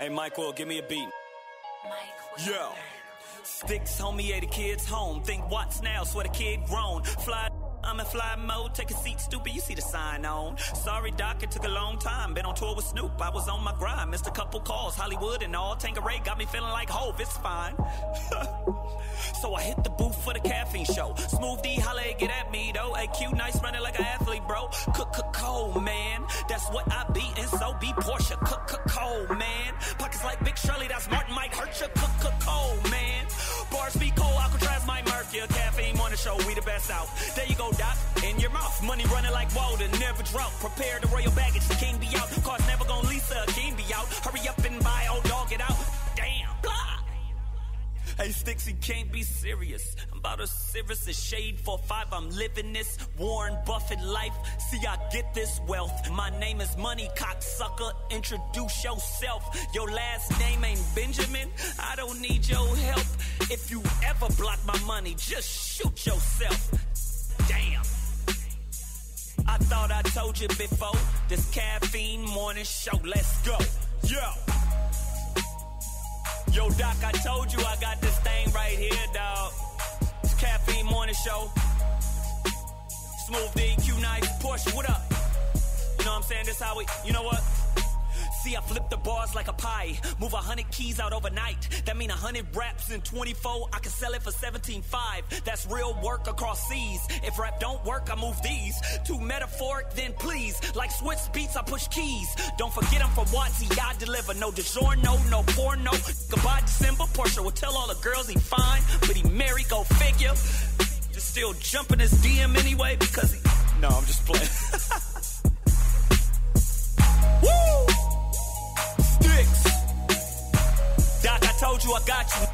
Hey, Michael, give me a beat. Michael. Yeah. Sticks, homie, 80 kids home. Think what's now, swear the kid grown. Fly, I'm in fly mode. Take a seat, stupid, you see the sign on. Sorry, doc, it took a long time. Been on tour with Snoop, I was on my grind. Missed a couple calls, Hollywood and all. Tangeray got me feeling like Hov, it's fine. So I hit the booth for the caffeine show. Smooth D, holla, get at me, though. AQ, nice running like an athlete, bro. Cook, man. That's what I be, and so be Porsche. Cook, man. Pockets like Big Shirley, that's Martin, Mike, hurt ya. Cook, man. Bars be cold, Alcatraz, my Mercury. Caffeine morning show, we the best out. There you go, doc, in your mouth. Money running like water, never drought. Prepare the royal baggage, the king be out. Cars never gon' Lisa, king be out. Hurry up and buy, old dog, get out. Damn, blah. Hey, Sticks, he can't be serious. I'm about as serious as shade for five. I'm living this Warren Buffett life. See, I get this wealth. My name is Money, cocksucker. Introduce yourself. Your last name ain't Benjamin. I don't need your help. If you ever block my money, just shoot yourself. Damn. I thought I told you before. This caffeine morning show. Let's go. Yo. Yo, Doc, I told you I got this thing right here, dog. It's Caffeine Morning Show. Smooth D, Q-Nice, Porsche, what up? You know what I'm saying? This how we, you know what? See, I flip the bars like a pie. Move 100 keys out overnight. That mean 100 raps in 24. I can sell it for 17.5. That's real work across seas. If rap don't work, I move these. Too metaphoric, then please. Like switch beats, I push keys. Don't forget I'm from Watsy, I deliver. No DiGiorno, no porno. Goodbye December, Porsche will tell all the girls he fine. But he married, go figure. Just still jumping his DM anyway because he... No, I'm just playing. Woo! Doc, I told you I got you.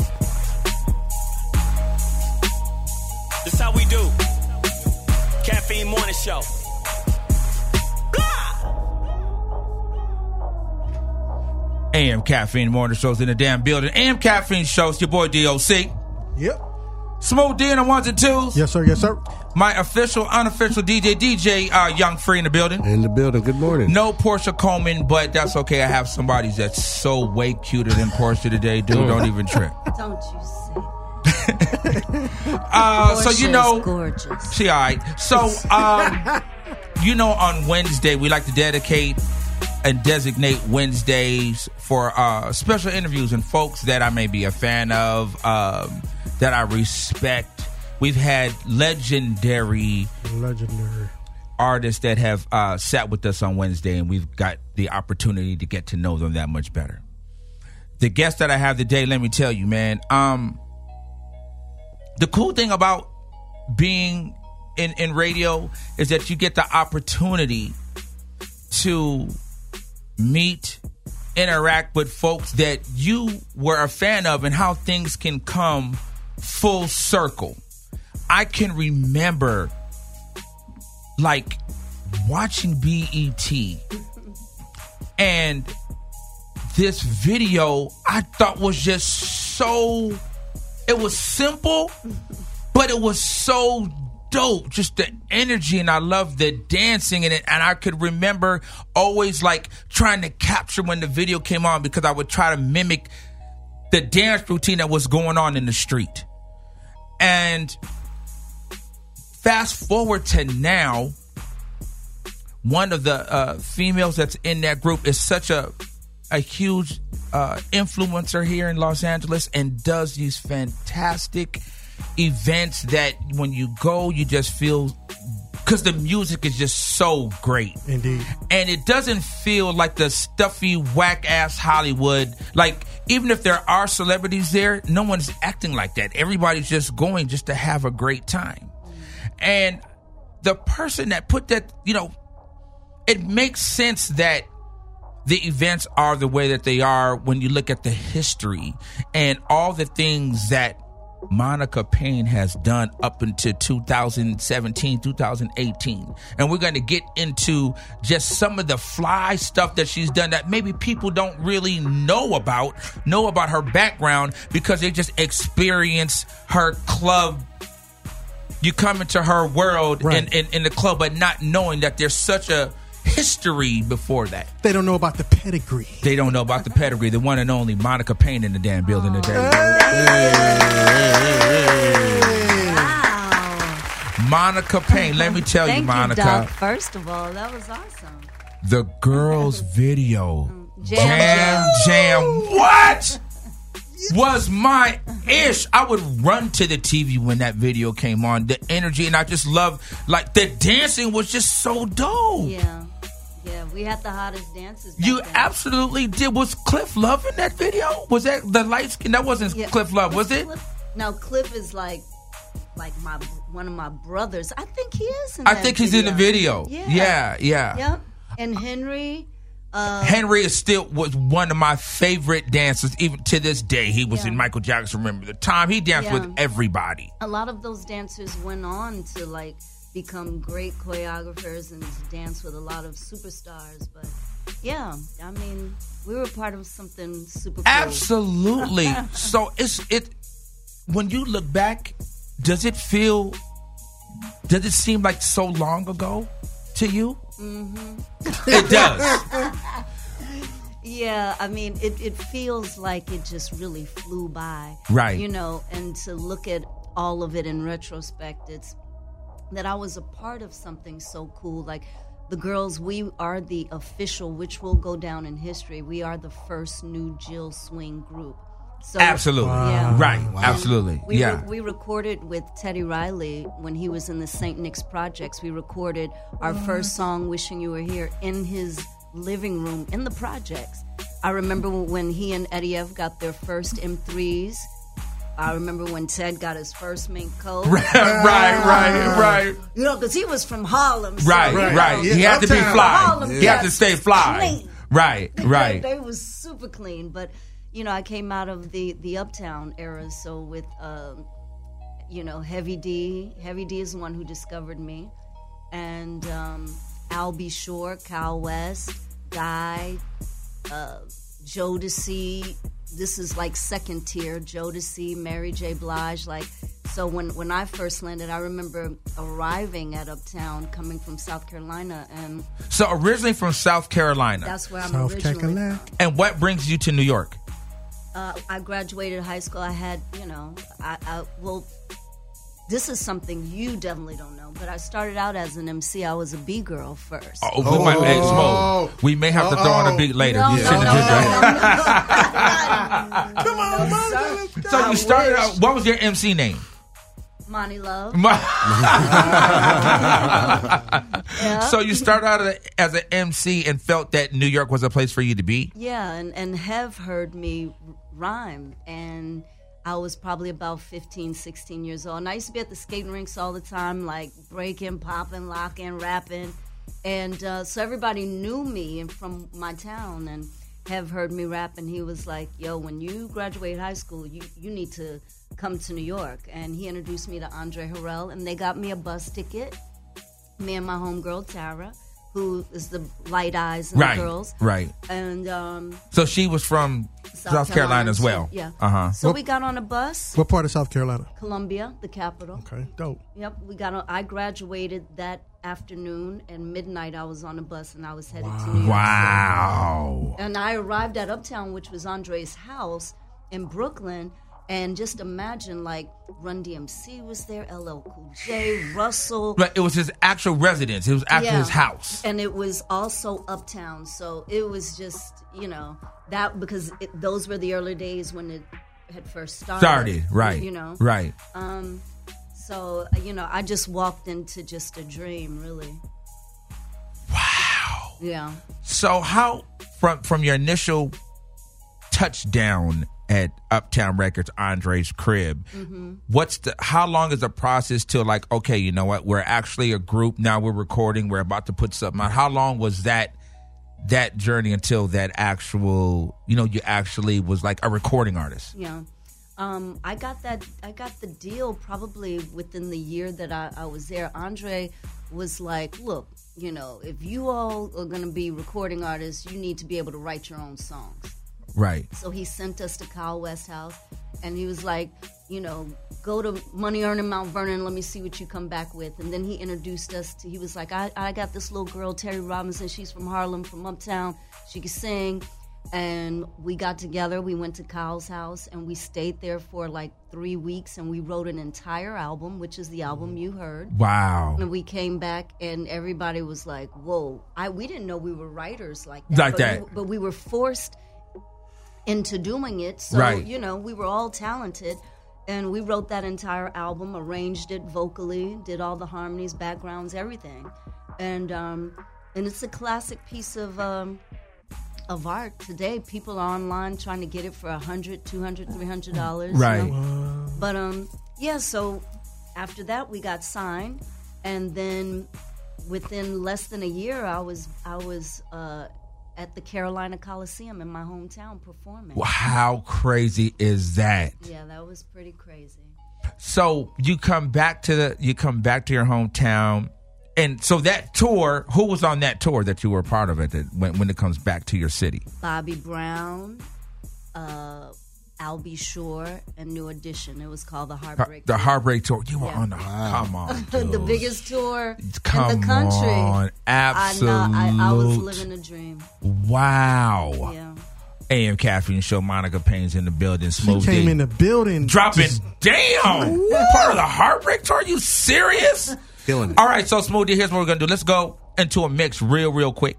This how we do. Caffeine Morning Show. Blah! AM Caffeine Morning Show's in the damn building. AM Caffeine Show's your boy DOC. Yep. Smooth D in the ones and twos. Yes, sir. Yes, sir. My official, unofficial DJ, Young Free in the building. In the building. Good morning. No Portia Coleman, but that's okay. I have somebody that's so way cuter than Portia today, dude. Don't even trip. Don't you say. So you know, gorgeous. She all right. So you know, on Wednesday we like to dedicate and designate Wednesdays for special interviews and folks that I may be a fan of, that I respect. We've had legendary artists that have sat with us on Wednesday, and we've got the opportunity to get to know them that much better. The guest that I have today, let me tell you, man, the cool thing about being in radio is that you get the opportunity to meet, interact with folks that you were a fan of and how things can come full circle. I can remember like watching BET and this video I thought was just so, it was simple, but it was so dope. Just the energy, and I loved the dancing in it. And I could remember always like trying to capture when the video came on because I would try to mimic the dance routine that was going on in the street. And fast forward to now, one of the females that's in that group is such a huge influencer here in Los Angeles and does these fantastic events that when you go, you just feel, because the music is just so great. Indeed. And it doesn't feel like the stuffy, whack-ass Hollywood, like... Even if there are celebrities there, no one's acting like that. Everybody's just going just to have a great time. And the person that put that, you know, it makes sense that the events are the way that they are when you look at the history and all the things that Monica Payne has done up until 2017, 2018. And we're going to get into just some of the fly stuff that she's done that maybe people don't really know about her background because they just experience her club. You come into her world, right, in the club, but not knowing that there's such a history before that. They don't know about the pedigree. They don't know about the pedigree. The one and only Monica Payne in the damn building today. Wow. Monica Payne. Let me tell you, Monica. Thank you, Doc. First of all, that was awesome. The girls' video. Jam. What? Was my ish. I would run to the TV when that video came on. The energy, and I just love, like, the dancing was just so dope. Yeah, we had the hottest dances. You absolutely did. Was Cliff Love in that video? Was that the light skin? That wasn't Cliff Love, was it? No, Cliff is like one of my brothers. I think he is in that video. I think he's in the video. Yeah. Yep. And Henry... Henry was one of my favorite dancers, even to this day. He was in Michael Jackson. Remember the Time. He danced with everybody. A lot of those dancers went on to become great choreographers and to dance with a lot of superstars. But I mean, we were part of something super cool. Absolutely. So it when you look back, does it seem like so long ago to you? Mm-hmm. It does. Yeah, I mean, it feels like it just really flew by. Right. You know, and to look at all of it in retrospect, it's that I was a part of something so cool. Like, the girls, we are the official, which will go down in history, we are the first New Jill Swing group. So, absolutely. Yeah. Right. Wow. Absolutely. We recorded with Teddy Riley when he was in the St. Nick's projects. We recorded our first song, Wishing You Were Here, in his living room in the projects. I remember when he and Eddie Ev got their first M3s. I remember when Ted got his first mink coat. Right. You know, because he was from Harlem. So, right. He had to be fly. Harlem, he had to stay fly. Clean. Right. They was super clean, but... You know, I came out of the Uptown era, so with, Heavy D. Heavy D is the one who discovered me. And Al B. Shore, Kyle West, Guy, Jodeci. This is like second tier. Jodeci, Mary J. Blige. So when I first landed, I remember arriving at Uptown, coming from South Carolina, and so originally from South Carolina. That's where I'm originally from. And what brings you to New York? I graduated high school. I had, this is something you definitely don't know, but I started out as an MC. I was a B-girl first. We may have to throw on a beat later. No. Come on, Monica. So you started out, what was your MC name? Monty Love. Yeah. So you started out as an MC and felt that New York was a place for you to be? Yeah, and have heard me rhyme, and I was probably about 15, 16 years old. And I used to be at the skating rinks all the time, like breaking, popping, locking, rapping. And so everybody knew me and from my town and have heard me rap. And he was like, yo, when you graduate high school, you need to come to New York. And he introduced me to Andre Harrell. And they got me a bus ticket, me and my homegirl, Tara, who is the light eyes and the girls. Right. And so she was from South Carolina as well. Yeah. Uh-huh. So we got on a bus. What part of South Carolina? Columbia, the capital. Okay. Dope. Yep. I graduated that afternoon, and midnight I was on a bus and I was headed to New York City. Wow. And I arrived at Uptown, which was Andre's house in Brooklyn. And just imagine, Run DMC was there, LL Cool J, Russell. But it was his actual residence. It was actually his house. And it was also Uptown. So it was just, that because those were the early days when it had first started. Right. So, I just walked into just a dream, really. Wow. Yeah. So how, from your initial touchdown at Uptown Records, Andre's crib. Mm-hmm. How long is the process till okay, you know what, we're actually a group, now we're recording, we're about to put something out. How long was that journey until that actual, you actually was like a recording artist? Yeah. I got the deal probably within the year that I was there. Andre was like, look, if you all are going to be recording artists, you need to be able to write your own songs. Right. So he sent us to Kyle West's house. and he was like, you know, go to Money Earning Mount Vernon, let me see what you come back with. And then he introduced us to, he was like, I got this little girl, Terry Robinson, she's from Harlem, from Uptown, she can sing. And we got together, we went to Kyle's house, and we stayed there for like 3 weeks, and we wrote an entire album, which is the album you heard. Wow. And we came back, and everybody was like, whoa. We didn't know we were writers like that. But we were forced into doing it. So, you know, we were all talented. And we wrote that entire album, arranged it vocally, did all the harmonies, backgrounds, everything. And it's a classic piece of art. Today, people are online trying to get it for $100, $200, $300. Right. You know? But, yeah, so after that, we got signed. And then within less than a year, I was at the Carolina Coliseum in my hometown performing. Well, how crazy is that? Yeah, that was pretty crazy. So you come back to your hometown, and so that tour. Who was on that tour that you were a part of? When it comes back to your city, Bobby Brown, Albie Shore, and New Edition. It was called the Heartbreak Tour. The Heartbreak Tour. You were on the... Wow. Come on. The biggest tour in the country. Come on. Absolutely. I was living a dream. Wow. Yeah. AM Caffeine Show. Monica Payne's in the building. Smoothie. She came in the building. Dropping down. Part of the Heartbreak Tour? Are you serious? Feeling it. All right, so Smoothie, here's what we're going to do. Let's go into a mix real quick.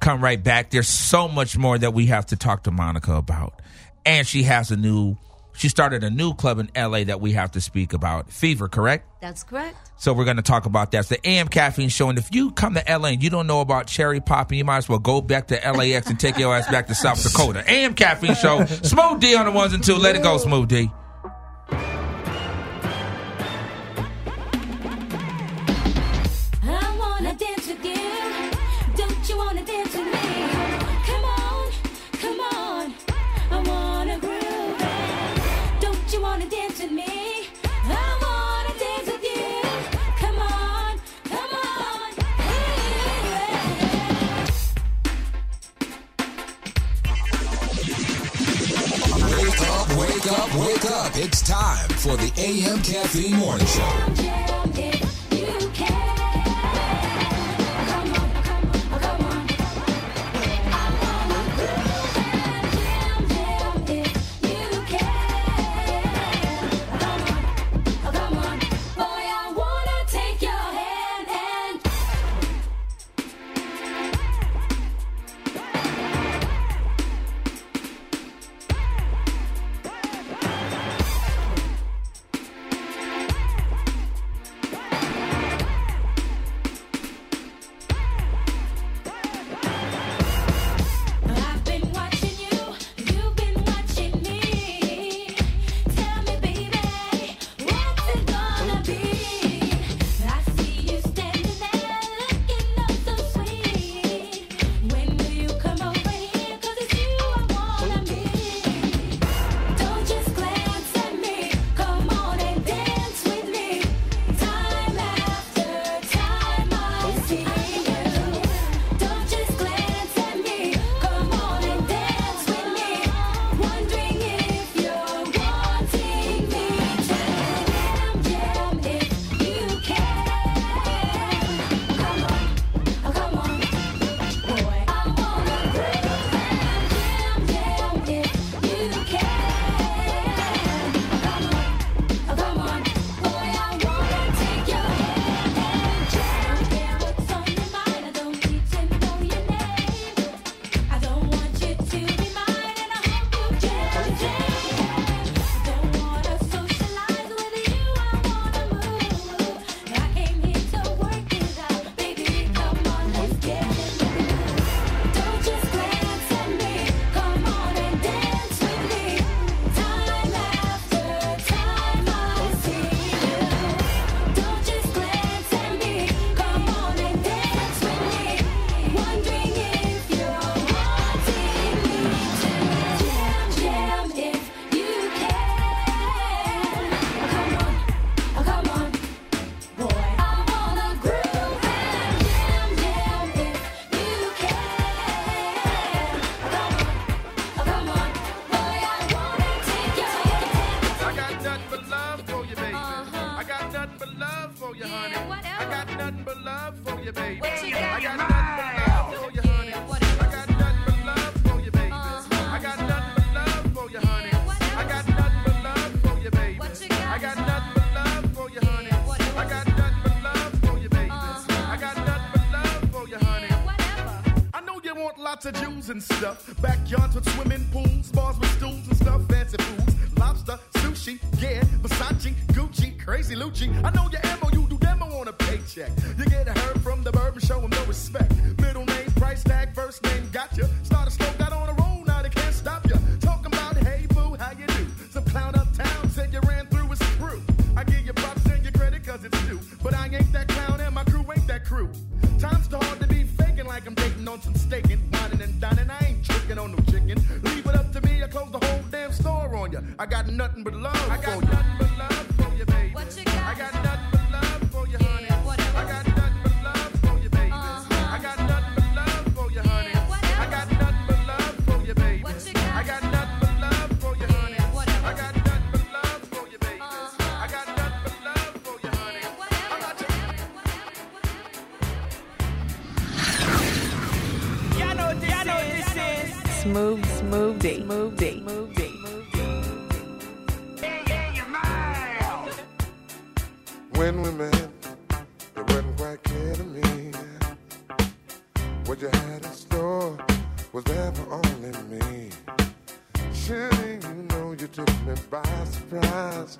Come right back. There's so much more that we have to talk to Monica about. And she started a new club in L.A. that we have to speak about. Fever, correct? That's correct. So we're going to talk about that. It's the AM Caffeine Show. And if you come to L.A. and you don't know about Cherry Poppin', you might as well go back to LAX and take your ass back to South Dakota. AM Caffeine Show. Smooth D on the ones and two. Let it go, Smooth D. Wake up, it's time for the AM Caffeine Morning Show. Jam if you can. Come on, come on, come on. I wanna groove and jam if you can. Come on, come on. Boy, I wanna take your hand lots of Jews and stuff. Backyards with swimming pools, bars with stools and stuff, fancy foods. Lobster, sushi, yeah, Versace, Gucci, Crazy Lucci. I know your ammo, you do demo on a paycheck. You get a herb from the bird and show them no respect. Middle name, price tag, first name, gotcha. Start a slow, got on a roll, now they can't stop ya. Talking about, hey, boo, how you do? Some clown uptown said you ran through his crew. I give you props and your credit cause it's due. But I ain't that clown and my crew ain't that crew. Time's too hard to be faking like I'm dating on some staking. Whining and dining, I ain't tricking on no chicken. Leave it up to me, I close the whole damn store on ya. I got nothing but love for you. I got nothing but love for you, baby. What you got? I got nothing but love for you, honey. I got nothing but love for you, baby. I got nothing but love for you, honey. I got nothing but love for you, baby. I got nothing but love for you, honey. I got nothing but love for you, baby. I got nothing but love for you, honey. Y'all know what this is. Smooth, smooth D, smooth D, smooth D. When we met, it wasn't quite clear to me. What you had in store was there for only me. Surely you know you took me by surprise.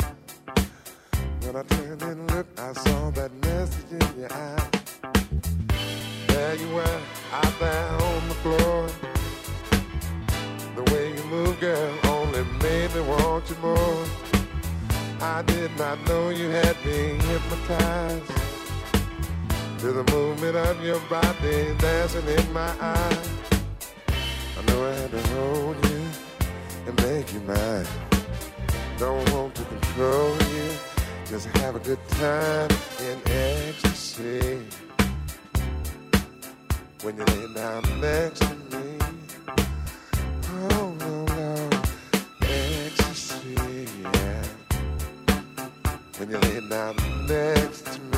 When I turned and looked, I saw that message in your eyes. There you were, out there on the floor. The way you moved, girl, only made me want you more. I did not know you had me hypnotized to the movement of your body dancing in my eyes. I know I had to hold you and make you mine. Don't want to control you, just have a good time in ecstasy. When you lay down next to me, oh no, no, ecstasy, yeah. When you lay down next to me,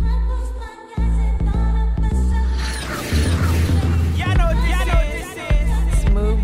y'all know this is smooth,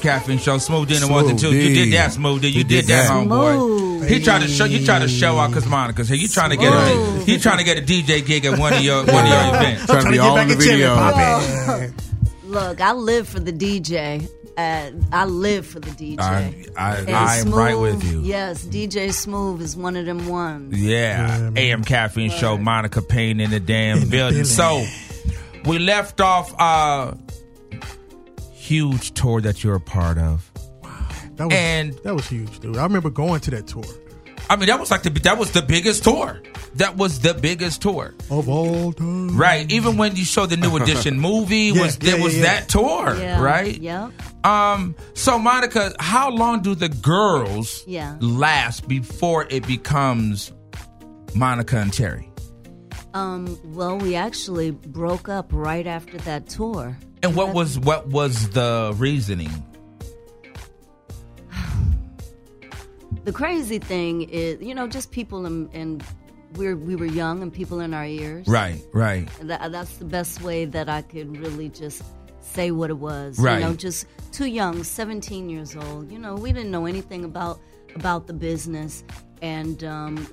Caffeine Show, Smooth D in the 1 and 2. You did that, Smooth D. You did that, homeboy. He tried to show you, try to show out because Monica's here. You trying to get a, he trying to get a DJ gig at one of your events. Trying to be all in the video. Look, I live for the DJ. I am right with you. Yes, DJ Smooth is one of them ones. Yeah, AM Caffeine Show, Monica Payne in the damn building. So we left off. Huge tour that you're a part of. Wow. That was huge, dude. I remember going to that tour. I mean, that was the biggest tour of all time. Right. Even when you show the New Edition movie, that tour, right? Yeah. So, Monica, how long do the girls last before it becomes Monica and Cherry? Well, we actually broke up right after that tour. And what was the reasoning? The crazy thing is, just people and we were young and people in our ears. Right. That's the best way that I could really just say what it was. Right. Just too young, 17 years old. We didn't know anything about the business. And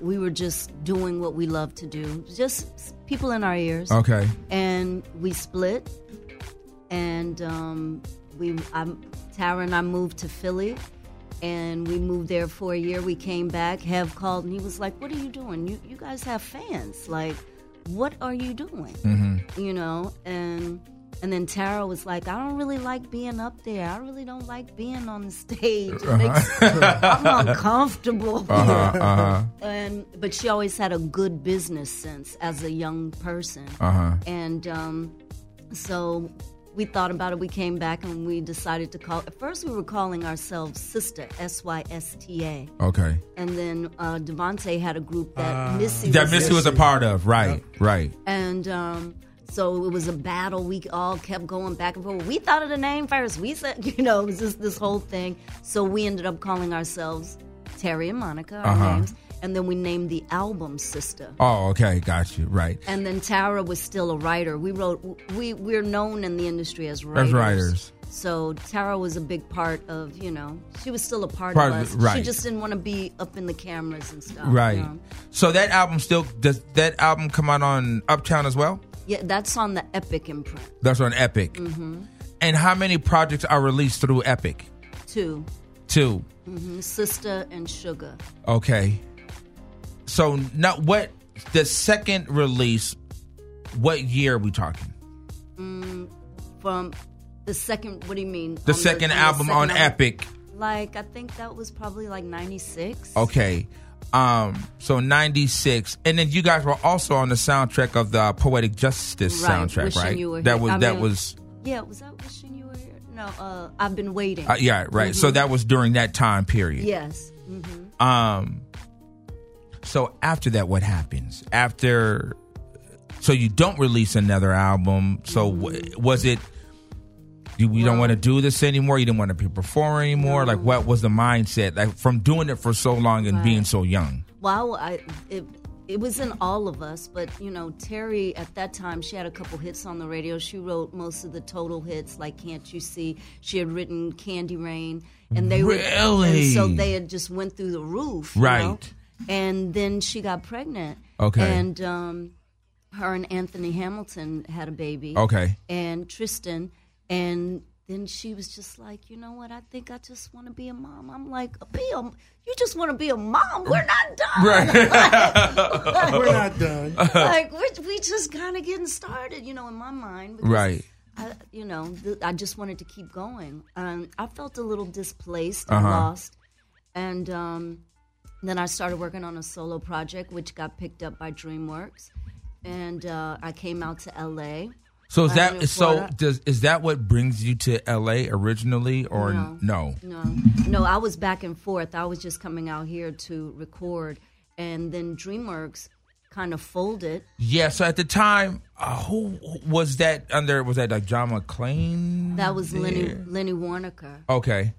we were just doing what we loved to do. Just people in our ears. Okay. And we split. And Tara and I moved to Philly. And we moved there for a year. We came back. Hev called, and he was like, "What are you doing? You guys have fans. Like, what are you doing?" Mm-hmm. And then Tara was like, "I don't really like being up there. I really don't like being on the stage. I'm uncomfortable." But she always had a good business sense as a young person. And so. We thought about it. We came back and we decided to call. At first, we were calling ourselves Sister, SYSTA. Okay. And then Devontae had a group that Missy was a part of. Right. And so it was a battle. We all kept going back and forth. We thought of the name first. We said, it was just this whole thing. So we ended up calling ourselves Terry and Monica, our names. And then we named the album Sister. Oh, okay. Got you. Right. And then Tara was still a writer. We're known in the industry as writers. So Tara was a big part of, she was still a part of us. Right. She just didn't want to be up in the cameras and stuff. Right. So that album does that album come out on Uptown as well? Yeah, that's on the Epic imprint. That's on Epic. Mm-hmm. And how many projects are released through Epic? Two. Mm-hmm. Sister and Sugar. Okay. So now the second release, what year are we talking? From the second, what do you mean? The second album on Epic. Like, I think that was probably like 96. Okay. So 96. And then you guys were also on the soundtrack of the Poetic Justice soundtrack, Wishing right? You Were that Here. Was, I that mean, was. Yeah, was that Wishing You Were Here? No, I've Been Waiting. Yeah, right. Mm-hmm. So that was during that time period. Yes. Mm-hmm. So after that, what happens? So you don't release another album. So was it, you don't want to do this anymore? You didn't want to be performing anymore? No. Like, what was the mindset? Like, from doing it for so long and being so young? Well, it was in all of us. But, Terry, at that time, she had a couple hits on the radio. She wrote most of the total hits, like Can't You See? She had written Candy Rain. And they and so they had just went through the roof. Right. And then she got pregnant. Okay. And her and Anthony Hamilton had a baby. Okay. And Tristan. And then she was just like, you know what? I think I just want to be a mom. I'm like, you just want to be a mom? We're not done. Right. like, we're not done. Like, we just kind of getting started, in my mind. Right. I just wanted to keep going. I felt a little displaced and lost. And then I started working on a solo project, which got picked up by DreamWorks, and I came out to L.A. So is that what brings you to L.A. originally, or no? No. I was back and forth. I was just coming out here to record, and then DreamWorks kind of folded. Yeah. So at the time, who was that under? Was that like John McClane? That was Lenny Warnaker. Okay.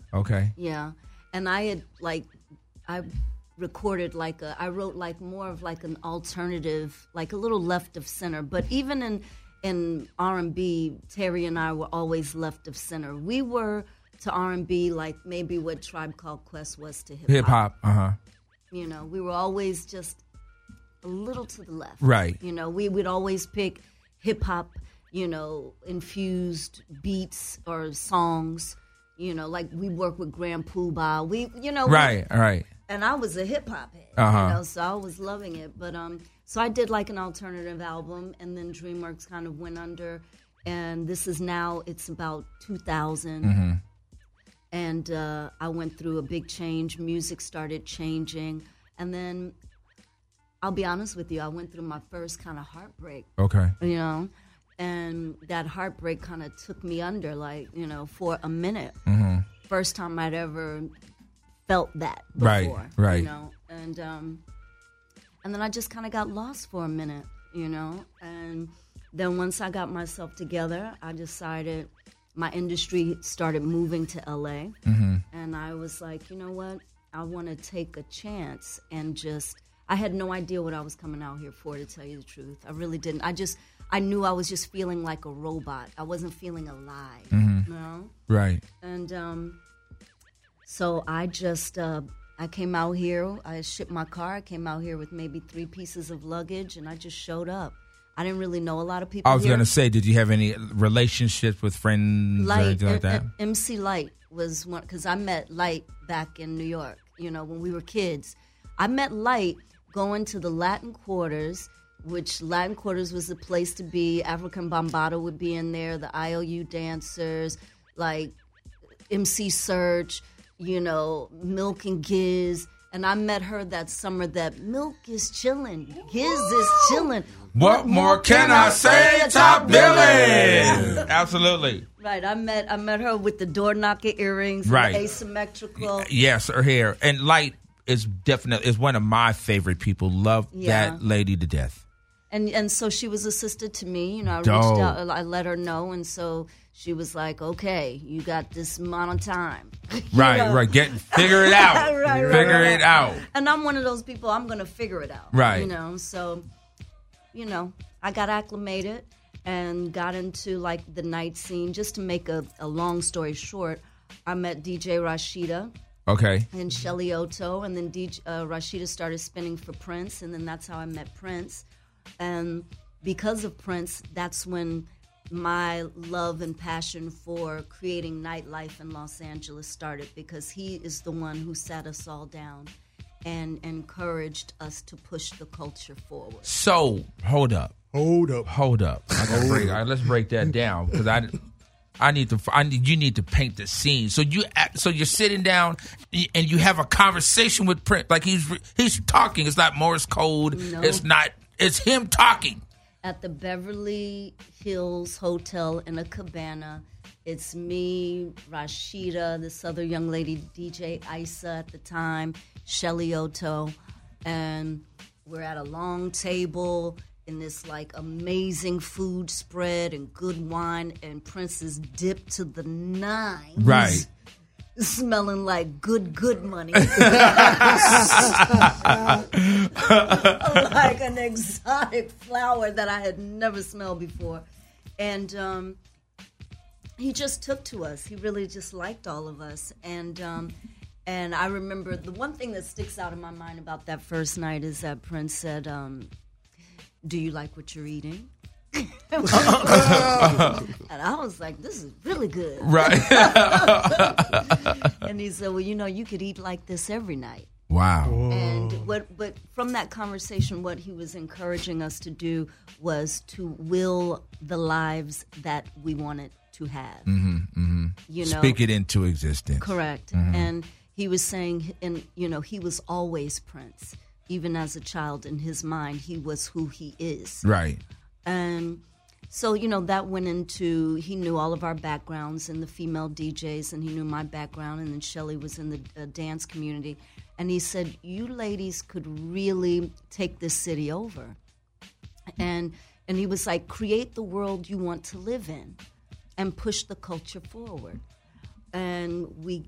Yeah, and I had I wrote like more of like an alternative, like a little left of center. But even in R&B, Terry and I were always left of center. We were to R&B like maybe what Tribe Called Quest was to hip hop. We were always just a little to the left. Right. We would always pick hip hop, infused beats or songs. Like we work with Grand Pooh Bah. Right. And I was a hip-hop head, so I was loving it. But so I did like an alternative album, and then DreamWorks kind of went under. And this is now, it's about 2000. Mm-hmm. And I went through a big change. Music started changing. And then, I'll be honest with you, I went through my first kind of heartbreak. Okay. You know? And that heartbreak kind of took me under, like, you know, for a minute. Mm-hmm. First time I'd ever felt that before. Right. You know? And then I just kind of got lost for a minute, you know? And then once I got myself together, I decided my industry started moving to L.A. Mm-hmm. And I was like, you know what? I want to take a chance and just... I had no idea what I was coming out here for, to tell you the truth. I really didn't. I knew I was just feeling like a robot. I wasn't feeling alive, mm-hmm. you know? Right. And so I just, I came out here. I shipped my car. I came out here with maybe 3 pieces of luggage, and I just showed up. I didn't really know a lot of people here. I was going to say, did you have any relationships with friends or anything like that? MC Light was one, because I met Light back in New York, you know, when we were kids. I met Light... going to the Latin Quarters, which Latin Quarters was the place to be. African Bombada would be in there, the IOU dancers, like MC Search, you know, Milk and Giz. And I met her that summer that Milk is chilling, Giz is chilling. What more can I say, Top Billy? Absolutely. Right, I met her with the door knocker earrings, right. The asymmetrical. Yes, her hair. And Light. It's one of my favorite people. Love that lady to death. And so she was a sister to me. You know, I reached out. I let her know, and so she was like, "Okay, you got this amount of time." Right. Figure it out. Figure it out. And I'm one of those people. I'm gonna figure it out. Right. You know. So, you know, I got acclimated and got into like the night scene. Just to make a long story short, I met DJ Rashida. Okay. And Shelly Oto, and then Rashida started spinning for Prince, and then that's how I met Prince. And because of Prince, that's when my love and passion for creating nightlife in Los Angeles started, because he is the one who sat us all down and encouraged us to push the culture forward. So, hold up. Let's break that down, because you need to paint the scene. So you're sitting down and you have a conversation with Prince. Like he's talking. It's not Morse code. No. It's him talking. At the Beverly Hills Hotel in a cabana. It's me, Rashida, this other young lady, DJ Isa at the time, Shelly Oto. And we're at a long table. And this like amazing food spread and good wine, and Prince's dip to the nines. Right. Smelling like good money. Like an exotic flower that I had never smelled before. And he just took to us. He really just liked all of us. And I remember the one thing that sticks out in my mind about that first night is that Prince said... do you like what you're eating? And I was like, this is really good. Right. And he said, well, you know, you could eat like this every night. Wow. Whoa. And but from that conversation, what he was encouraging us to do was to will the lives that we wanted to have. Mm-hmm, mm-hmm. You know, speak it into existence. Correct. Mm-hmm. And he was saying, and you know, he was always Prince. Even as a child, in his mind, he was who he is. Right. And so, you know, that went into, he knew all of our backgrounds and the female DJs, and he knew my background, and then Shelly was in the dance community. And he said, you ladies could really take this city over. And he was like, create the world you want to live in and push the culture forward. And we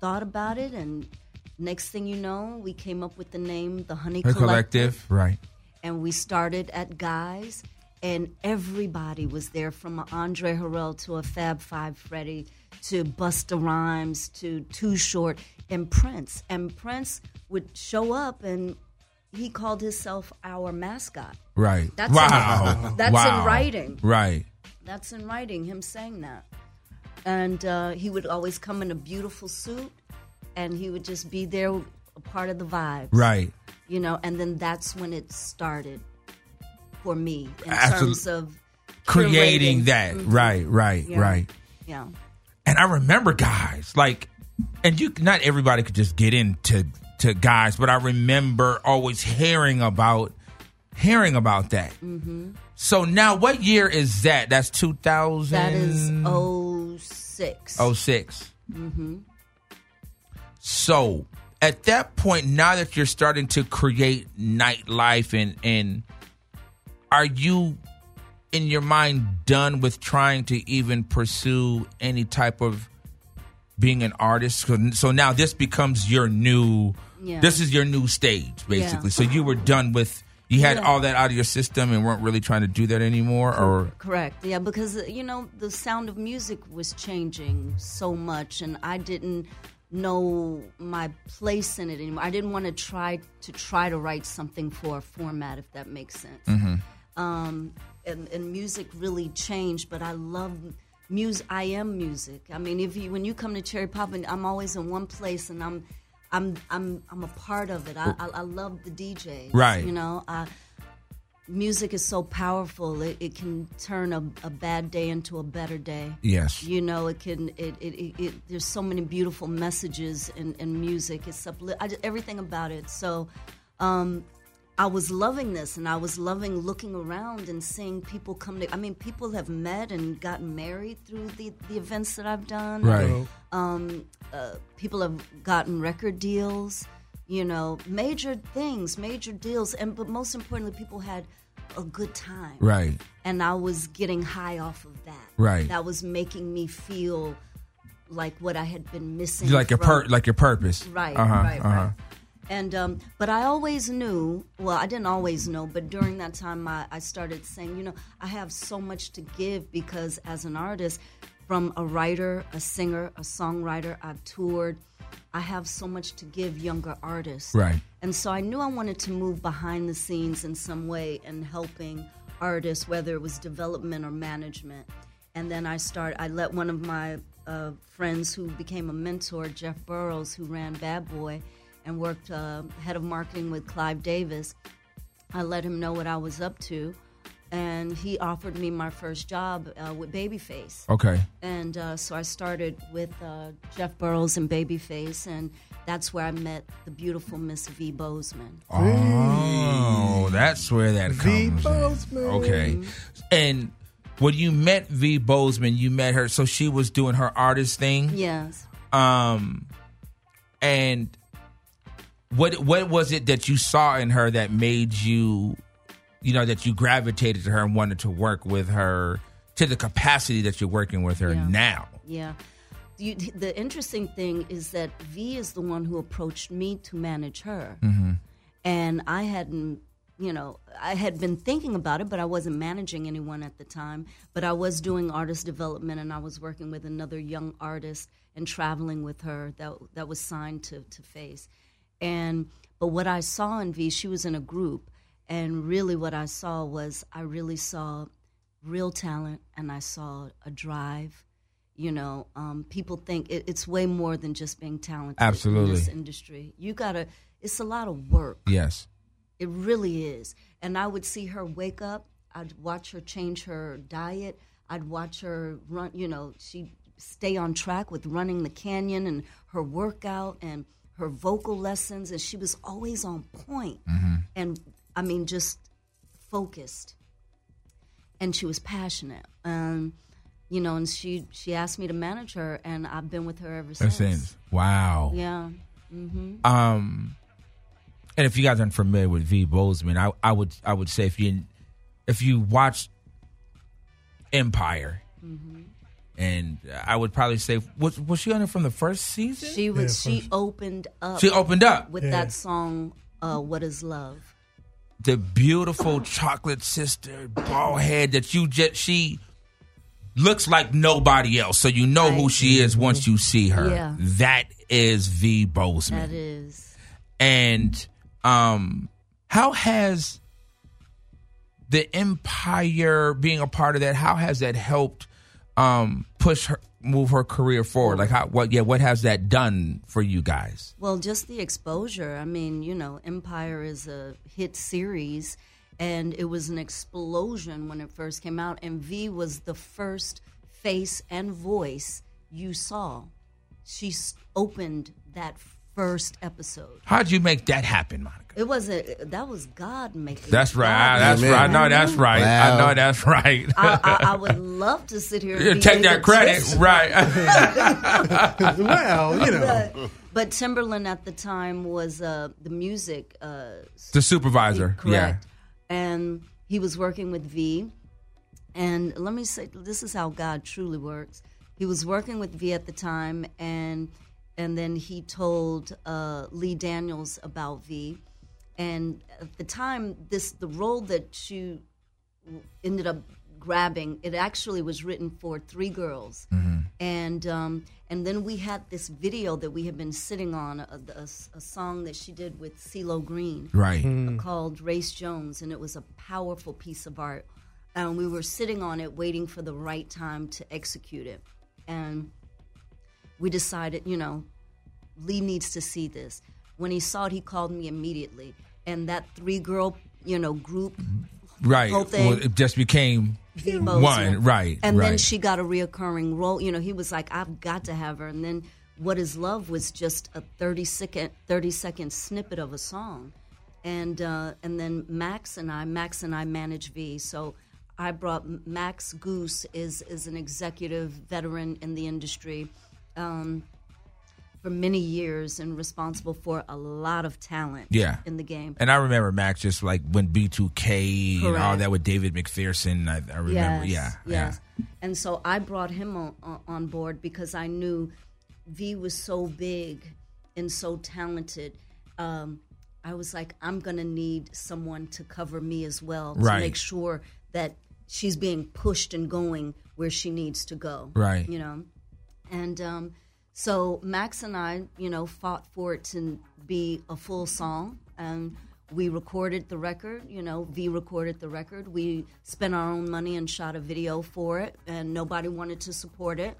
thought about it, and... next thing you know, we came up with the name The Honey Collective. Right. And we started at Guy's, and everybody was there, from Andre Harrell to a Fab Five Freddy to Busta Rhymes to Too Short and Prince. And Prince would show up, and he called himself our mascot. Right. That's wow. In writing. Right. That's in writing, him saying that. And he would always come in a beautiful suit. And he would just be there, a part of the vibes. Right. You know, and then that's when it started for me in terms of... creating that. Mm-hmm. Right, yeah. Right. Yeah. And I remember, guys, like, and you, not everybody could just get into to guys, but I remember always hearing about that. Mm-hmm. So now, what year is that? That's 2000. That is 06. 06. Mm-hmm. So at that point, now that you're starting to create nightlife, and are you in your mind done with trying to even pursue any type of being an artist? So now this becomes your new, this is your new stage, basically. Yeah. So you were done with, you had all that out of your system and weren't really trying to do that anymore? Or correct. Yeah, because, you know, the sound of music was changing so much, and I didn't know my place in it anymore. I didn't want to try to write something for a format, if that makes sense. Mm-hmm. And music really changed, but I love music. I am music. I mean, when you come to Cherry Poppin', I'm always in one place, and I'm a part of it. I love the DJs. Right. You know, music is so powerful. It can turn a bad day into a better day. Yes. You know, it can. It there's so many beautiful messages in music. It's everything about it. So, I was loving this, and I was loving looking around and seeing people come to. I mean, people have met and gotten married through the events that I've done. Right. People have gotten record deals, you know, major things, major deals, but most importantly, people had a good time. Right. And I was getting high off of that. Right. That was making me feel like what I had been missing. Like your purpose. Right. Uh-huh, right. Uh-huh. Right. And but I always knew, well, I didn't always know, but during that time I started saying, you know, I have so much to give, because as an artist, from a writer, a singer, a songwriter, I've toured, I have so much to give younger artists. Right. And so I knew I wanted to move behind the scenes in some way and helping artists, whether it was development or management. And then I let one of my friends who became a mentor, Jeff Burroughs, who ran Bad Boy, and worked head of marketing with Clive Davis. I let him know what I was up to, and he offered me my first job with Babyface. Okay. And so I started with Jeff Burroughs and Babyface, and that's where I met the beautiful Miss V. Bozeman. Oh, that's where that comes from. V. Bozeman. Okay. And when you met V. Bozeman, you met her, so she was doing her artist thing? Yes. And What was it that you saw in her that made you, you know, that you gravitated to her and wanted to work with her to the capacity that you're working with her now? Yeah. The interesting thing is that V is the one who approached me to manage her. Mm-hmm. And I hadn't, you know, I had been thinking about it, but I wasn't managing anyone at the time. But I was doing artist development, and I was working with another young artist and traveling with her that was signed to Face. But what I saw in V, she was in a group, and really what I saw was real talent, and I saw a drive. You know, people think it's way more than just being talented. Absolutely. In this industry. It's a lot of work. Yes. It really is. And I would see her wake up. I'd watch her change her diet. I'd watch her run, you know, she'd stay on track with running the canyon and her workout and her vocal lessons, and she was always on point. Mm-hmm. And, I mean, just focused. And she was passionate. You know, and she asked me to manage her, and I've been with her ever since. Wow. Yeah. Mm-hmm. And if you guys aren't familiar with V. Bozeman, I would say if you watch Empire, mm-hmm. And I would probably say, was she on it from the first season? She was. Yeah, she opened up. She opened up with that song, "What Is Love." The beautiful chocolate sister, bald head that she looks like nobody else. So you know who she is once you see her. Yeah. That is V. Bozeman. That is. And how has the Empire being a part of that? How has that helped? Move her career forward? Like what has that done for you guys? Well, just the exposure. I mean, you know, Empire is a hit series, and it was an explosion when it first came out, and V was the first face and voice you saw. She opened that first episode. How'd you make that happen, Monica? It wasn't. That was God making. That's right. That's right. I know that's right. Wow. I know that's right. I would love to sit here and take that credit. Right. Well, you know. But Timberland at the time was the music. The supervisor. Correct. Yeah. And he was working with V. And let me say, this is how God truly works. He was working with V at the time, and then he told Lee Daniels about V. And at the time, the role that she ended up grabbing, it actually was written for three girls. Mm-hmm. And then we had this video that we had been sitting on, a song that she did with CeeLo Green, right? Mm-hmm. Called Race Jones, and it was a powerful piece of art. And we were sitting on it, waiting for the right time to execute it. And we decided, you know, Lee needs to see this. When he saw it, he called me immediately. And that three-girl, you know, group, right, whole thing. Well, it just became one, right. And right. Then she got a reoccurring role. You know, he was like, I've got to have her. And then What Is Love was just a 30-second snippet of a song. And then Max and I manage V. So I brought Max Goose, is an executive veteran in the industry for many years and responsible for a lot of talent in the game. And I remember Max just like when B2K Correct. And all that with David McPherson. I remember, yes. And so I brought him on board because I knew V was so big and so talented. I was like, I'm going to need someone to cover me as well to make sure that she's being pushed and going where she needs to go. Right. You know? And so Max and I, you know, fought for it to be a full song. And we recorded the record. You know, V recorded the record. We spent our own money and shot a video for it. And nobody wanted to support it.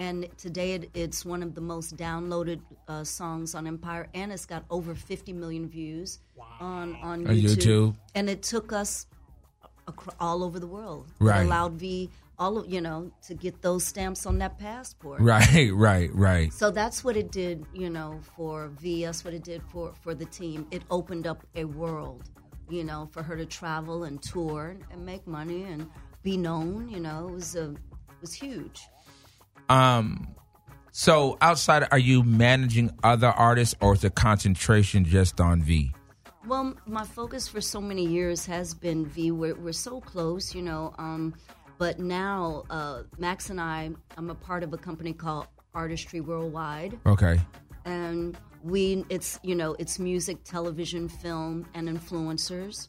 And today it's one of the most downloaded songs on Empire, and it's got over 50 million views on YouTube. And it took us all over the world. Right. It allowed V, to get those stamps on that passport. Right. So that's what it did, you know, for V. That's what it did for the team. It opened up a world, you know, for her to travel and tour and make money and be known. You know, it was huge. So outside, are you managing other artists, or is the concentration just on V? Well, my focus for so many years has been V. We're so close, you know. But now Max and I'm a part of a company called Artistry Worldwide. Okay. And it's music, television, film, and influencers.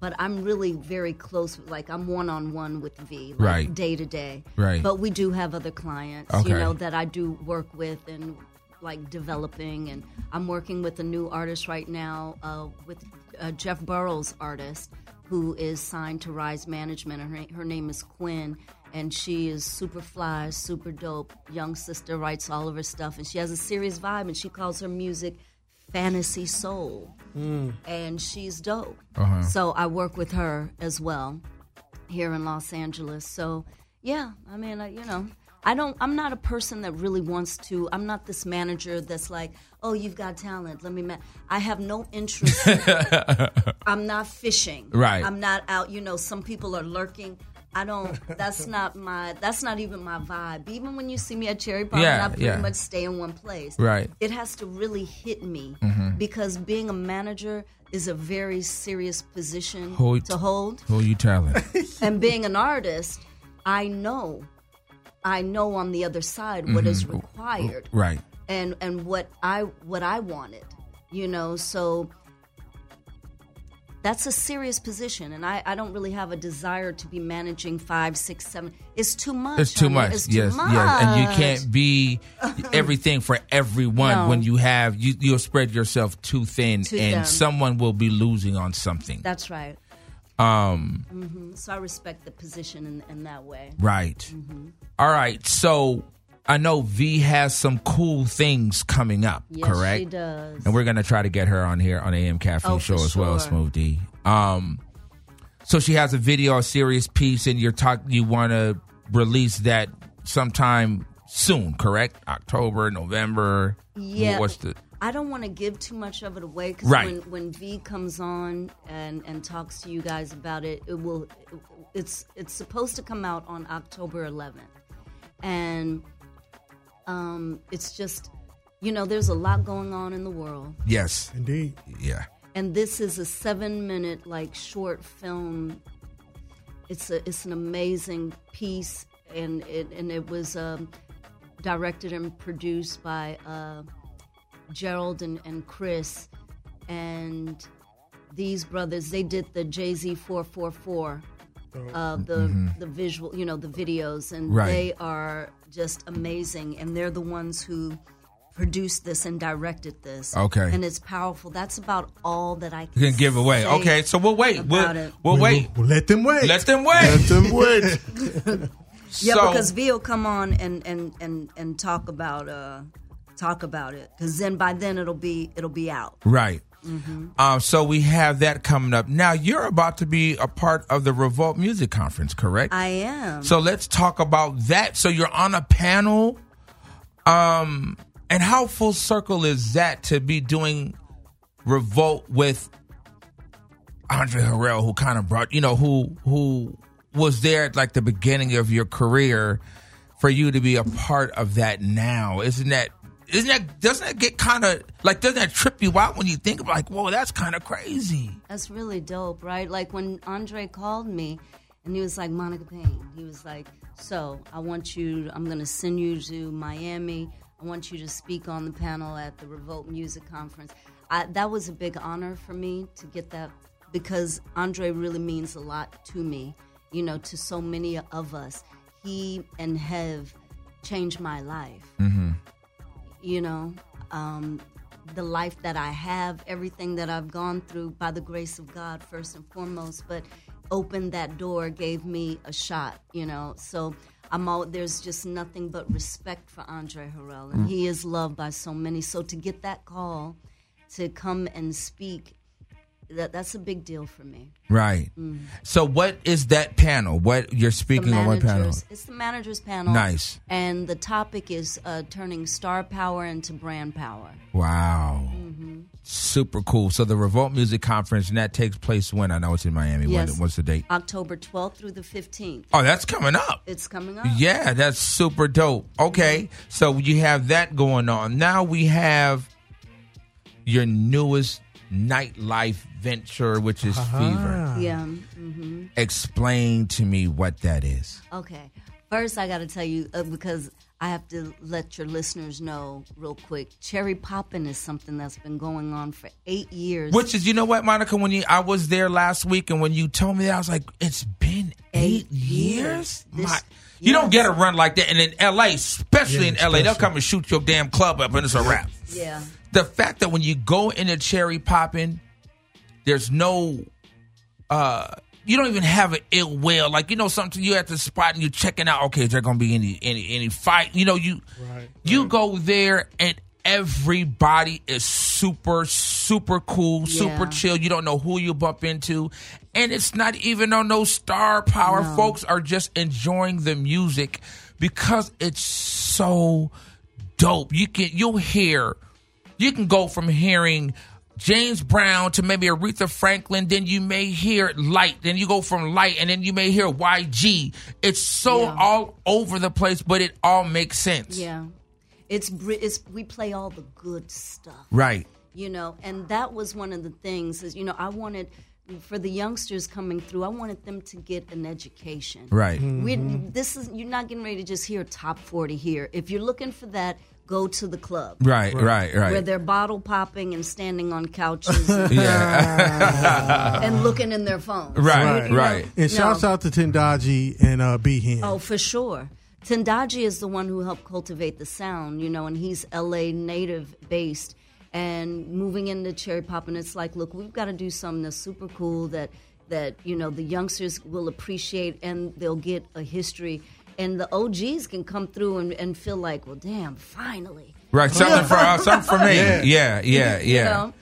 But I'm really very close, like I'm one-on-one with V, like day to day. Right. But we do have other clients, you know, that I do work with and like developing. And I'm working with a new artist right now, with Jeff Burroughs artist, who is signed to Rise Management. Her name is Quinn, and she is super fly, super dope. Young sister, writes all of her stuff, and she has a serious vibe, and she calls her music fantasy soul, and she's dope. Uh-huh. So I work with her as well here in Los Angeles. So yeah, I mean, you know, I'm not a person that really wants to. I'm not this manager that's like, oh, you've got talent. Let me. I have no interest. I'm not fishing. Right. I'm not out. You know, some people are lurking. I don't. That's not even my vibe. Even when you see me at Cherry Poppin', I pretty much stay in one place. Right. It has to really hit me because being a manager is a very serious position to hold. Who you telling? And being an artist, I know on the other side what is required. Right. And what I wanted, you know. So. That's a serious position, and I don't really have a desire to be managing 5, 6, 7. It's too much. It's too much. And you can't be everything for everyone when you have you'll spread yourself too thin, and someone will be losing on something. That's right. So I respect the position in that way. Right. Mm-hmm. All right. So I know V has some cool things coming up, correct? Yes, she does. And we're going to try to get her on here on AM Caffeine Show as well as Smooth D. So she has a video, a serious piece, and you want to release that sometime soon, correct? October, November. Yeah. What's the... I don't want to give too much of it away because when V comes on and talks to you guys about it, it's supposed to come out on October 11th. And it's just, you know, there's a lot going on in the world. Yes. Indeed. Yeah. And this is a 7-minute, like, short film. It's an amazing piece, and it was directed and produced by... Gerald and Chris, and these brothers, they did the Jay-Z 444, the visual, you know, the videos, and they are just amazing, and they're the ones who produced this and directed this. Okay. And it's powerful. That's about all that I can give away. Okay, so we'll wait. We'll wait. We'll let them wait. Yeah, so, because V will come on and talk about... talk about it, because then by then it'll be out. Right. Mm-hmm. So we have that coming up. Now you're about to be a part of the Revolt Music Conference, correct? I am. So let's talk about that. So you're on a panel, and how full circle is that to be doing Revolt with Andre Harrell, who kind of brought, you know, who was there at like the beginning of your career, for you to be a part of that now, doesn't that get kind of like, doesn't that trip you out when you think about, like, whoa, that's kind of crazy? That's really dope, right? Like when Andre called me and he was like, Monica Payne, he was like, so I'm going to send you to Miami. I want you to speak on the panel at the Revolt Music Conference. That was a big honor for me to get that, because Andre really means a lot to me, you know, to so many of us. He and Hev changed my life. Mm-hmm. You know, the life that I have, everything that I've gone through by the grace of God, first and foremost, but opened that door, gave me a shot, you know. So there's just nothing but respect for Andre Harrell, and he is loved by so many. So to get that call to come and speak, that's a big deal for me. Right. Mm. So what is that panel? What you're speaking on, what panel? It's the managers panel. Nice. And the topic is turning star power into brand power. Wow. Mm-hmm. Super cool. So the Revolt Music Conference, and that takes place when? I know it's in Miami. Yes. What's the date? October 12th through the 15th. Oh, that's coming up. It's coming up. Yeah, that's super dope. Okay. Mm-hmm. So you have that going on. Now we have your newest nightlife venture, which is Fever. Yeah. Mm-hmm. Explain to me what that is. Okay. First, I got to tell you, because I have to let your listeners know real quick, Cherry Poppin' is something that's been going on for 8 years. Which is, you know what, Monica, I was there last week, and when you told me that, I was like, it's been 8 years? You don't get a run like that. And in L.A., especially in L.A., they'll come and shoot your damn club up, and it's a wrap. Yeah. The fact that when you go into Cherry Poppin', there's no, you don't even have an ill will. Like, you know, something, you're at the spot and you're checking out, okay, is there going to be any fight? You know, you go there and everybody is super, super cool, super chill. You don't know who you bump into. And it's not even on no star power. No. Folks are just enjoying the music because it's so dope. You can go from hearing James Brown to maybe Aretha Franklin, then you may hear Light, then you go from Light, and then you may hear YG. It's so all over the place, but it all makes sense. Yeah. It's we play all the good stuff. Right. You know, and that was one of the things is, you know, I wanted, for the youngsters coming through, I wanted them to get an education. Right. Mm-hmm. You're not getting ready to just hear top 40 here. If you're looking for that, go to the club. Right. Where they're bottle popping and standing on couches and looking in their phones. Right. And shouts out to Tendaji and B-Hen. Oh, for sure. Tendaji is the one who helped cultivate the sound, you know, and he's L.A. native-based. And moving into Cherry Poppin', it's like, look, we've got to do something that's super cool that you know, the youngsters will appreciate and they'll get a history. And the OGs can come through and feel like, well, damn, finally. Right, something for me. Yeah. You know?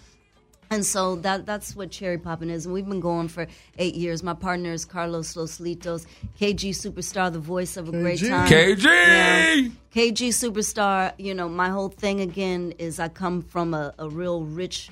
And so that's what Cherry Poppin' is. And we've been going for 8 years. My partner is Carlos Los Litos, KG Superstar, the voice of a great time. KG! Yeah. KG Superstar, you know, my whole thing again is I come from a real rich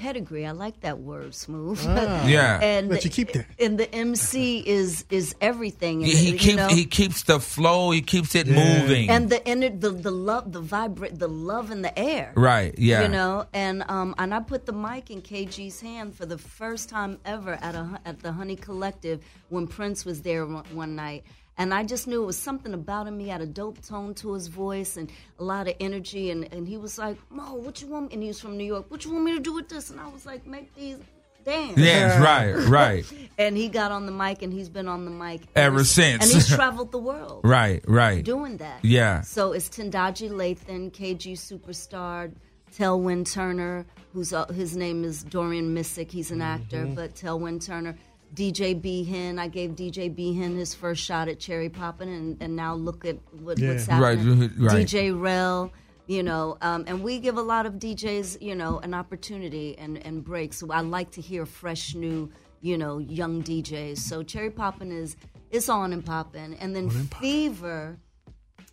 pedigree. I like that word, smooth. Ah. Yeah. And but you keep that. And the MC is everything. He keeps the flow. He keeps it moving. And the inner, the love, the love in the air. Right. Yeah. You know, and I put the mic in KG's hand for the first time ever at the Honey Collective when Prince was there one night. And I just knew it was something about him. He had a dope tone to his voice and a lot of energy. And he was like, Mo, what you want me? And he was from New York. What you want me to do with this? And I was like, make these dance. Yeah, right. And he got on the mic, and he's been on the mic ever since. And he's traveled the world. right. Doing that. Yeah. So it's Tendaji Lathan, KG Superstar, Tailwind Turner, his name is Dorian Missick. He's an actor, but Tailwind Turner. DJ B-Hen, I gave DJ B-Hen his first shot at Cherry Poppin', and now look at what's happening. Right. DJ Rell, you know, and we give a lot of DJs, you know, an opportunity and breaks. So I like to hear fresh, new, you know, young DJs. So Cherry Poppin' it's on and poppin'. And then Fever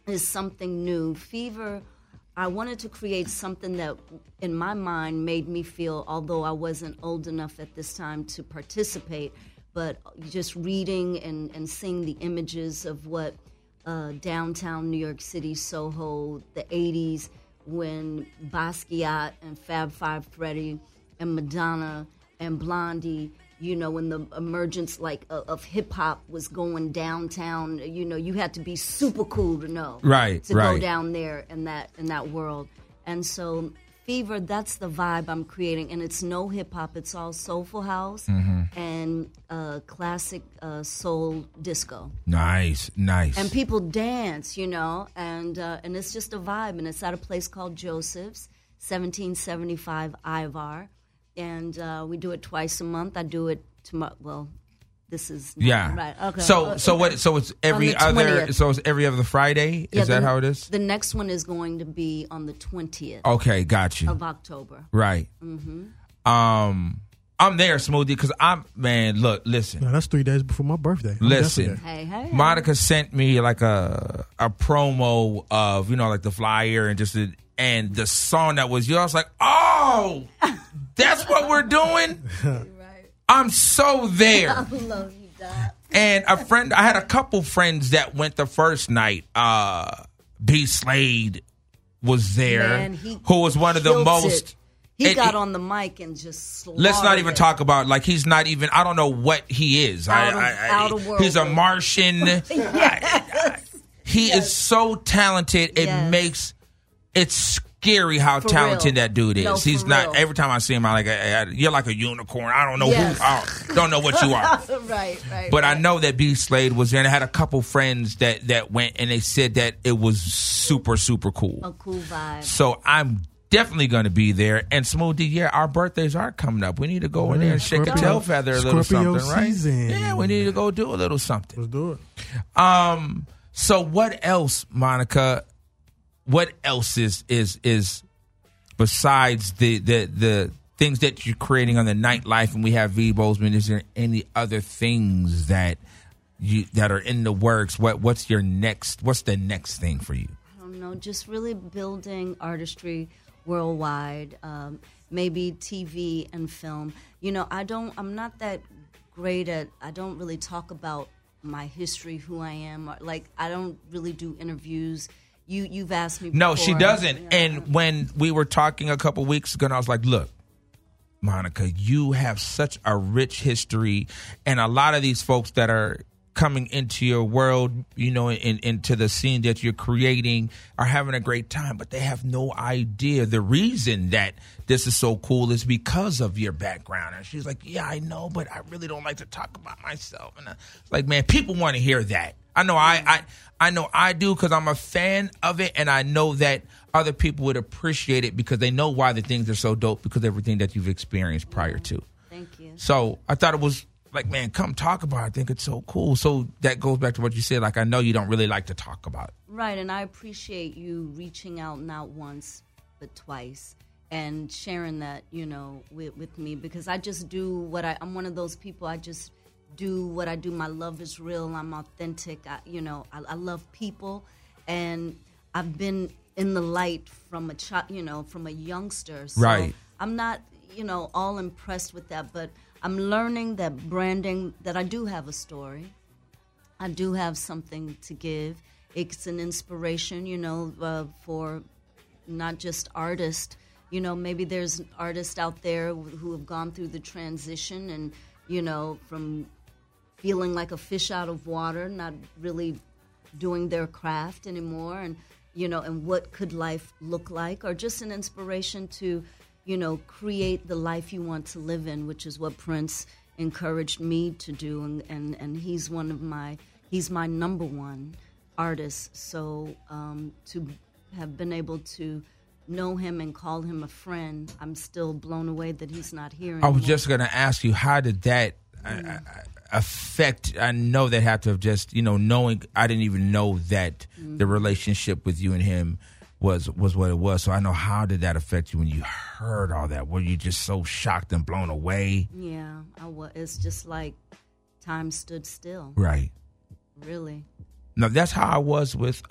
is something new. Fever, I wanted to create something that, in my mind, made me feel, although I wasn't old enough at this time to participate, but just reading and seeing the images of what downtown New York City, Soho, the 80s, when Basquiat and Fab Five Freddy and Madonna and Blondie, you know, when the emergence of hip-hop was going downtown, you know, you had to be super cool to know. Right. To go down there in that world. And so Fever, that's the vibe I'm creating. And it's no hip-hop. It's all soulful house and classic soul disco. Nice. And people dance, you know, and it's just a vibe. And it's at a place called Joseph's, 1775 Ivar. And we do it twice a month. I do it tomorrow. Well, this is right. Okay. So what? So it's every other. 20th. So it's every other Friday. Yeah, is that how it is? The next one is going to be on the 20th. Okay, got you. Of October. Right. Mm-hmm. I'm there, Smoothie, because listen. No, that's 3 days before my birthday. Listen, hey. Monica sent me like a promo of, you know, like the flyer and just and the song that was yours. I was like, oh. That's what we're doing. Right. I'm so there. I love you, Doc. And I had a couple friends that went the first night. B. Slade was there, who was one of the most. He got on the mic and just slaughtered. Let's not even talk about he's not even. I don't know what he is. Out of world. He's a Martian. He is so talented. It's scary how talented that dude is. No, he's not. Real. Every time I see him, I'm like, you're like a unicorn. I don't know who. I don't know what you are. right. But I know that B. Slade was there, and I had a couple friends that went, and they said that it was super, super cool. A cool vibe. So I'm definitely going to be there. And Smoothie, our birthdays are coming up. We need to go in there and shake a tail feather a little something, right? Season. Yeah, we need to go do a little something. Let's do it. So what else, Monica? What else is besides the things that you're creating on the nightlife? And we have V. Bozeman. Is there any other things that are in the works? What's the next thing for you? I don't know. Just really building artistry worldwide. Maybe TV and film. You know, I'm not that great at. I don't really talk about my history, who I am. Like, I don't really do interviews. You've asked me before. No, she doesn't. Yeah. And when we were talking a couple weeks ago, and I was like, look, Monica, you have such a rich history. And a lot of these folks that are coming into your world, you know, into the scene that you're creating are having a great time, but they have no idea. The reason that this is so cool is because of your background. And she's like, yeah, I know, but I really don't like to talk about myself. And I was like, man, people want to hear that. I know I know I do, because I'm a fan of it, and I know that other people would appreciate it because they know why the things are so dope, because everything that you've experienced prior to. Thank you. So I thought it was like, man, come talk about it. I think it's so cool. So that goes back to what you said. Like, I know you don't really like to talk about it. Right, and I appreciate you reaching out not once but twice and sharing that, you know, with me, because I just do what I'm one of those people. I just do what I do. My love is real. I'm authentic. I love people, and I've been in the light from a child, you know, from a youngster. So right. I'm not, you know, all impressed with that, but I'm learning that branding, that I do have a story. I do have something to give. It's an inspiration, you know, for not just artists. You know, maybe there's artists out there who have gone through the transition and, you know, from feeling like a fish out of water, not really doing their craft anymore, and, you know, and what could life look like, or just an inspiration to, you know, create the life you want to live in, which is what Prince encouraged me to do, and he's my number one artist. So to have been able to know him and call him a friend, I'm still blown away that he's not here anymore. I was just going to ask you, how did that affect? I know that had to have just, you know, knowing, I didn't even know that the relationship with you and him was what it was. So I know, how did that affect you when you heard all that? Were you just so shocked and blown away? Yeah, I was. It's just like time stood still. Right. Really. No, that's how I was with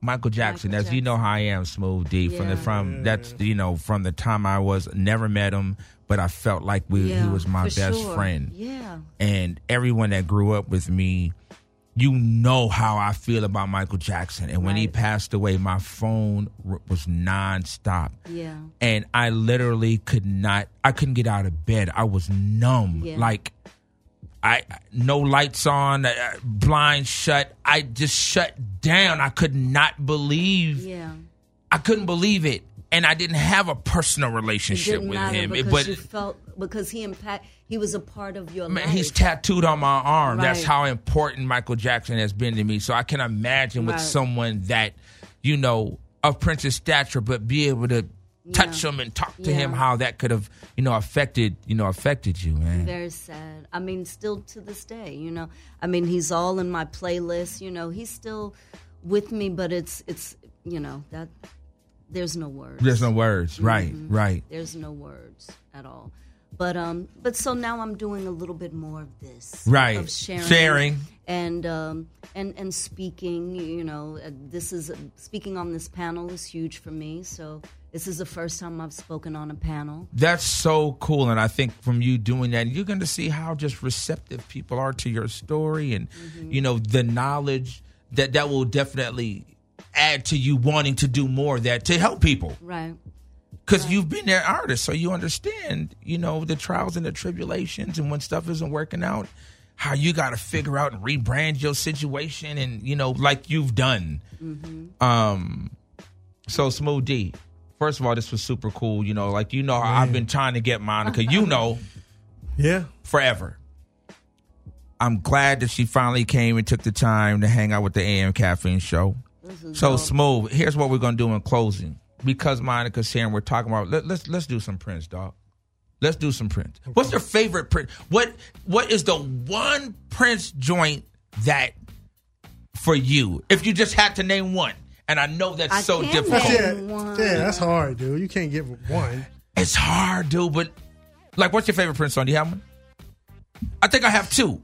Michael Jackson. As you know how I am, Smooth D. Yeah. That's, you know, from the time I was, never met him, but I felt like he was my best friend. Yeah. And everyone that grew up with me, you know how I feel about Michael Jackson. And when he passed away, my phone was nonstop. Yeah. And I literally couldn't get out of bed. I was numb. Yeah. Like, no lights on, blind shut. I just shut down. I could not believe. Yeah. I couldn't believe it. And I didn't have a personal relationship with him. Because he was a part of your life. He's tattooed on my arm. Right. That's how important Michael Jackson has been to me. So I can imagine with someone that, you know, of Prince's stature, but be able to touch him and talk to him, how that could have, you know, affected you, man. Very sad. I mean, still to this day, you know. I mean, he's all in my playlist, you know. He's still with me, but it's you know, that... There's no words. There's no words, right, mm-hmm. right. There's no words at all. But so now I'm doing a little bit more of this, right? Of sharing, and speaking. You know, speaking on this panel is huge for me. So this is the first time I've spoken on a panel. That's so cool, and I think from you doing that, you're going to see how just receptive people are to your story, and you know, the knowledge that will definitely add to you wanting to do more of that to help people. Right. Because you've been their artist, so you understand, you know, the trials and the tribulations, and when stuff isn't working out, how you got to figure out and rebrand your situation, and, you know, like you've done. Mm-hmm. So, Smooth D, first of all, this was super cool. You know, like, you know, I've been trying to get Monica, you know, forever. I'm glad that she finally came and took the time to hang out with the AM Caffeine Show. So, Smooth, here's what we're going to do in closing. Because Monica's here and we're talking about, let's do some Prince, dog. Let's do some Prince. What's your favorite Prince? What is the one Prince joint that, for you, if you just had to name one? And I know that's so difficult. Yeah, that's hard, dude. You can't give one. It's hard, dude. But, like, what's your favorite Prince song? Do you have one? I think I have two.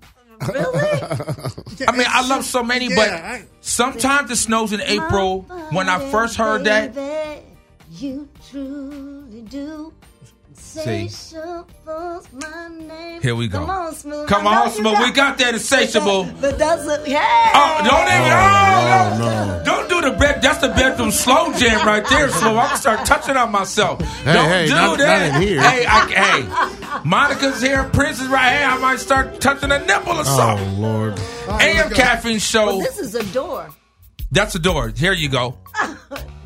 Really? I mean, I love so many, but Sometimes It Snows in April. When I first heard that, you truly do. Here we go. Come on, Smooth. We got that insatiable. But that's don't do the bed. That's the bedroom slow jam right there, Smooth. I'm gonna start touching on myself. Don't do that. Not in here. Hey, Monica's here. Prince is right here. I might start touching a nipple or something. Oh Lord. AM Caffeine Show. Well, this is a door. That's a door. Here you go.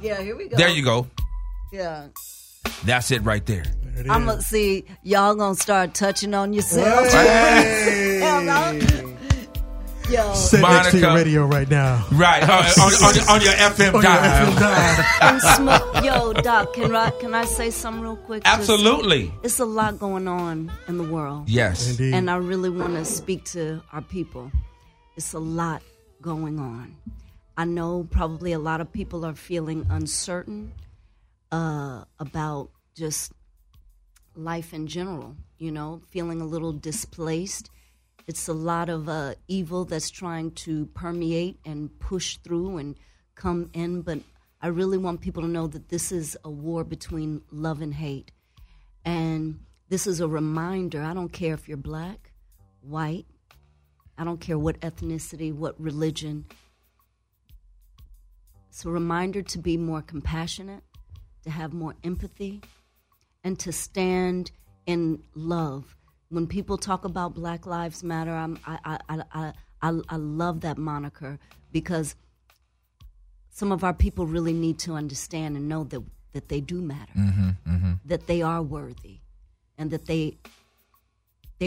Yeah, here we go. There you go. Yeah. That's it right there. I'm gonna see y'all gonna start touching on yourselves. Hey. Yo, sit next to your radio right now. Right on your FM dial. Yo, Doc, can I say something real quick? Absolutely. It's a lot going on in the world. Yes, indeed. And I really want to speak to our people. It's a lot going on. I know probably a lot of people are feeling uncertain. about just life in general, you know, feeling a little displaced. It's a lot of evil that's trying to permeate and push through and come in, but I really want people to know that this is a war between love and hate. And this is a reminder. I don't care if you're black, white, I don't care what ethnicity, what religion. It's a reminder to be more compassionate, to have more empathy, and to stand in love. When people talk about Black Lives Matter, I love that moniker, because some of our people really need to understand and know that they do matter, that they are worthy, and that they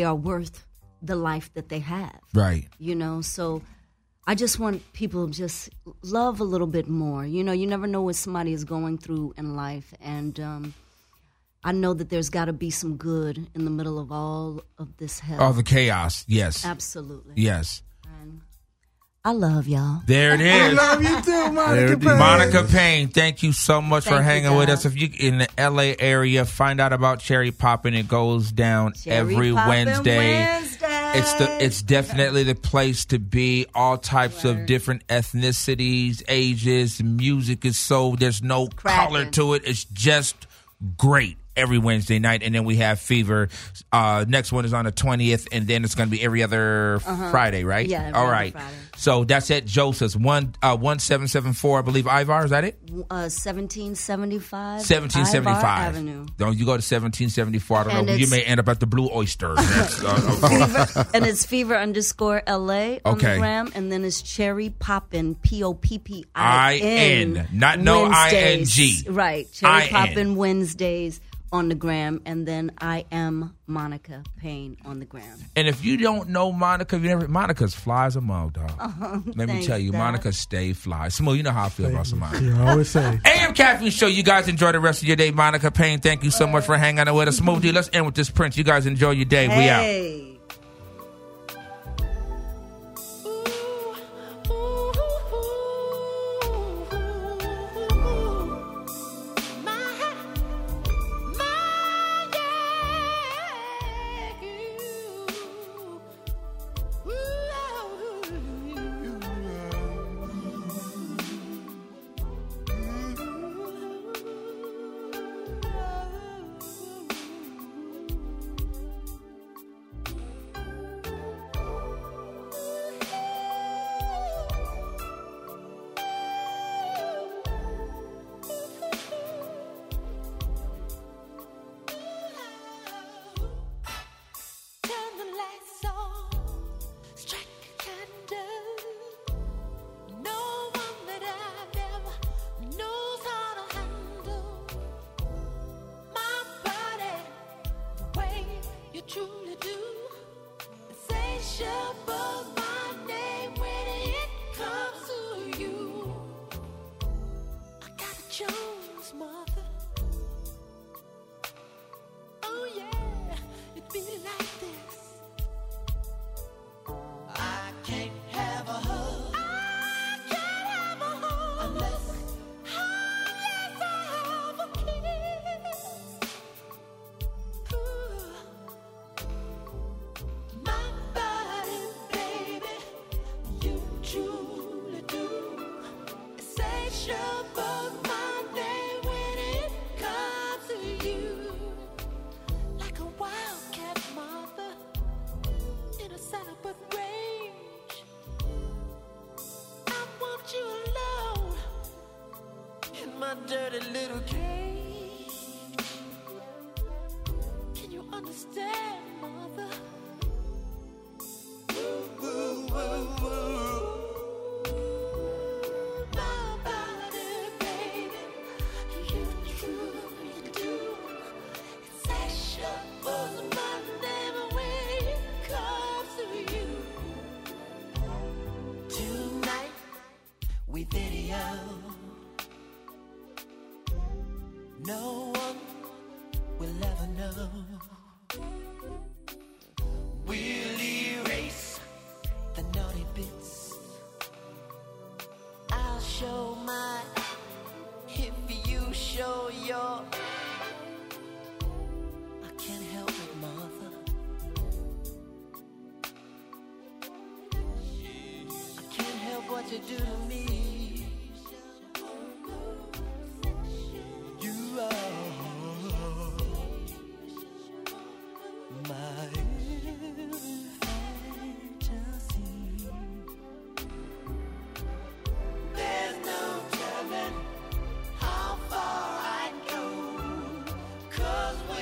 are worth the life that they have. Right. You know, so I just want people to just love a little bit more. You know, you never know what somebody is going through in life. And I know that there's got to be some good in the middle of all of this hell. All the chaos, yes. Absolutely. Yes. And I love y'all. There it is. I love you too, Monica Payne. Monica Payne, thank you so much for hanging with us. If you're in the LA area, find out about Cherry Poppin'. It goes down every Wednesday. It's definitely the place to be. All types of different ethnicities, ages, music is sold. There's no color to it. It's just great every Wednesday night. And then we have Fever. Next one is on the 20th, and then it's going to be every other Friday, right? Yeah, all right. Friday. So that's at Joseph's. 1774, I believe. Ivar, is that it? 1775. 1775. Ivar Avenue. Don't you go to 1774. I don't know. You may end up at the Blue Oyster. And it's Fever_LA on the gram. And then it's Cherry Poppin', Poppin. Not no Wednesdays. I-N-G. Right. Cherry Poppin' Wednesdays on the gram, and then I am Monica Payne on the gram. And if you don't know Monica, Monica's fly as a mug, dog. Oh, let me tell you, God. Monica stay fly. Smooth, you know how I feel about somebody. You always say. AM Caffeine Show. You guys enjoy the rest of your day. Monica Payne, thank you so much for hanging out with us. Smoothie, let's end with this Prince. You guys enjoy your day. We out. Show my, if you show your 'Cause